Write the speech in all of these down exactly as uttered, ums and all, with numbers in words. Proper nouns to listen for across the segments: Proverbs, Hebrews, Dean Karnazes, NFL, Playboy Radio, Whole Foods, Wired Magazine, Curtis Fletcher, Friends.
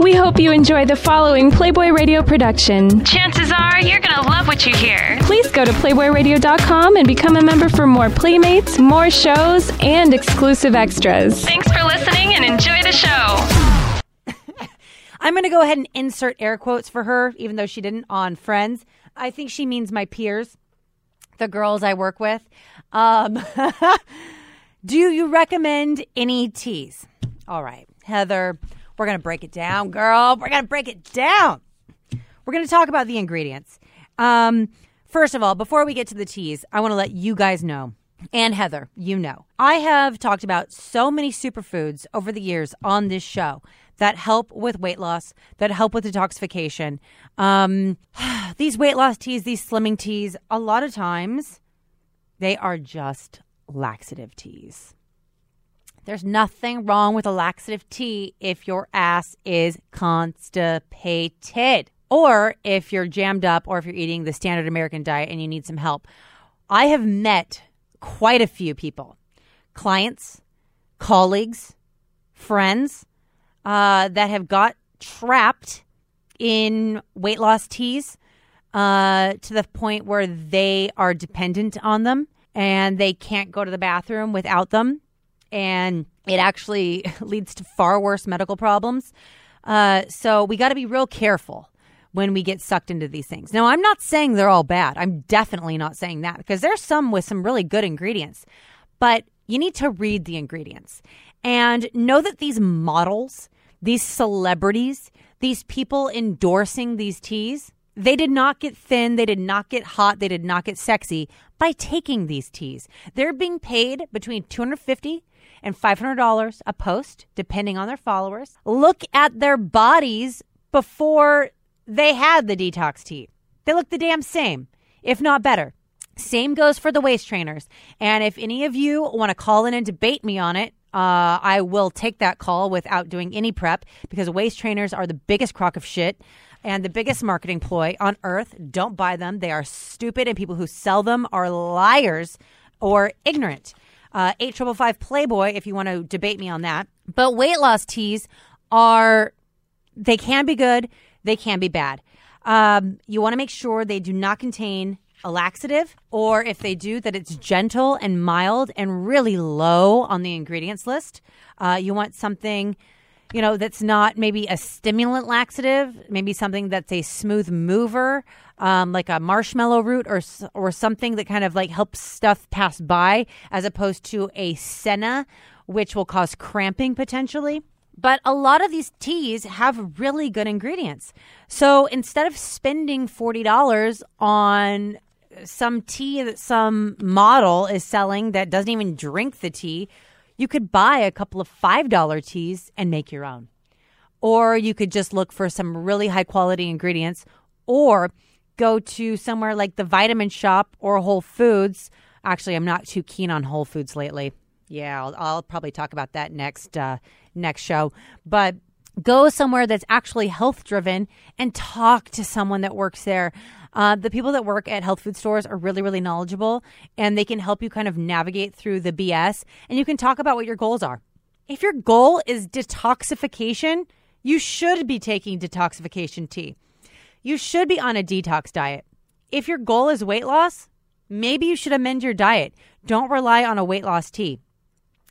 We hope you enjoy the following Playboy Radio production. Chances are you're going to love what you hear. Please go to playboy radio dot com and become a member for more Playmates, more shows, and exclusive extras. Thanks for listening and enjoy the show. I'm going to go ahead and insert air quotes for her, even though she didn't, on Friends. I think she means my peers, the girls I work with. Um, do you recommend any teas? All right, Heather, we're going to break it down, girl. We're going to break it down. We're going to talk about the ingredients. Um, first of all, before we get to the teas, I want to let you guys know, and Heather, you know, I have talked about so many superfoods over the years on this show that help with weight loss, that help with detoxification. Um, these weight loss teas, these slimming teas, a lot of times they are just laxative teas. There's nothing wrong with a laxative tea if your ass is constipated or if you're jammed up or if you're eating the standard American diet and you need some help. I have met quite a few people, clients, colleagues, friends, Uh, that have got trapped in weight loss teas uh, to the point where they are dependent on them and they can't go to the bathroom without them. And it actually leads to far worse medical problems. Uh, so we got to be real careful when we get sucked into these things. Now, I'm not saying they're all bad. I'm definitely not saying that, because there's some with some really good ingredients. But you need to read the ingredients and know that these models, these celebrities, these people endorsing these teas, they did not get thin, they did not get hot, they did not get sexy by taking these teas. They're being paid between two hundred fifty dollars and five hundred dollars a post, depending on their followers. Look at their bodies before they had the detox tea. They look the damn same, if not better. Same goes for the waist trainers. And if any of you want to call in and debate me on it, uh, I will take that call without doing any prep, because waist trainers are the biggest crock of shit and the biggest marketing ploy on earth. Don't buy them. They are stupid, and people who sell them are liars or ignorant. Uh, eight five five Playboy if you want to debate me on that. But weight loss teas are, they can be good, they can be bad. Um, you want to make sure they do not contain a laxative, or if they do, that it's gentle and mild and really low on the ingredients list. Uh, you want something, you know, that's not maybe a stimulant laxative, maybe something that's a smooth mover, um, like a marshmallow root or or something that kind of like helps stuff pass by, as opposed to a senna, which will cause cramping potentially. But a lot of these teas have really good ingredients. So instead of spending forty dollars on some tea that some model is selling that doesn't even drink the tea, you could buy a couple of five dollar teas and make your own. Or you could just look for some really high quality ingredients, or go to somewhere like the Vitamin Shop or Whole Foods. Actually, I'm not too keen on Whole Foods lately. Yeah, I'll, I'll probably talk about that next uh, next show. But go somewhere that's actually health-driven and talk to someone that works there. Uh, the people that work at health food stores are really, really knowledgeable, and they can help you kind of navigate through the B S, and you can talk about what your goals are. If your goal is detoxification, you should be taking detoxification tea. You should be on a detox diet. If your goal is weight loss, maybe you should amend your diet. Don't rely on a weight loss tea.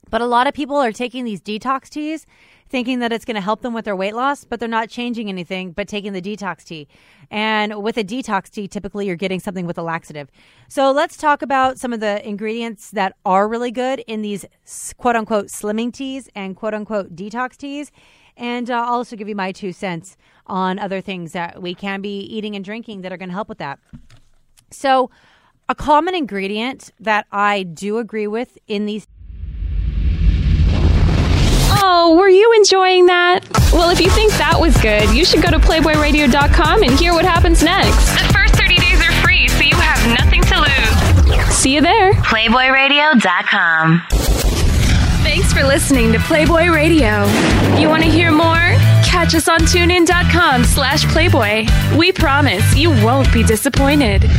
But a lot of people are taking these detox teas thinking that it's going to help them with their weight loss, but they're not changing anything but taking the detox tea. And with a detox tea, typically you're getting something with a laxative. So let's talk about some of the ingredients that are really good in these quote-unquote slimming teas and quote-unquote detox teas. And uh, I'll also give you my two cents on other things that we can be eating and drinking that are going to help with that. So a common ingredient that I do agree with in these... Oh, were you enjoying that? Well, if you think that was good, you should go to playboy radio dot com and hear what happens next. The first thirty days are free, so you have nothing to lose. See you there. playboy radio dot com. Thanks for listening to Playboy Radio. You want to hear more? Catch us on tune in dot com slash playboy. We promise you won't be disappointed.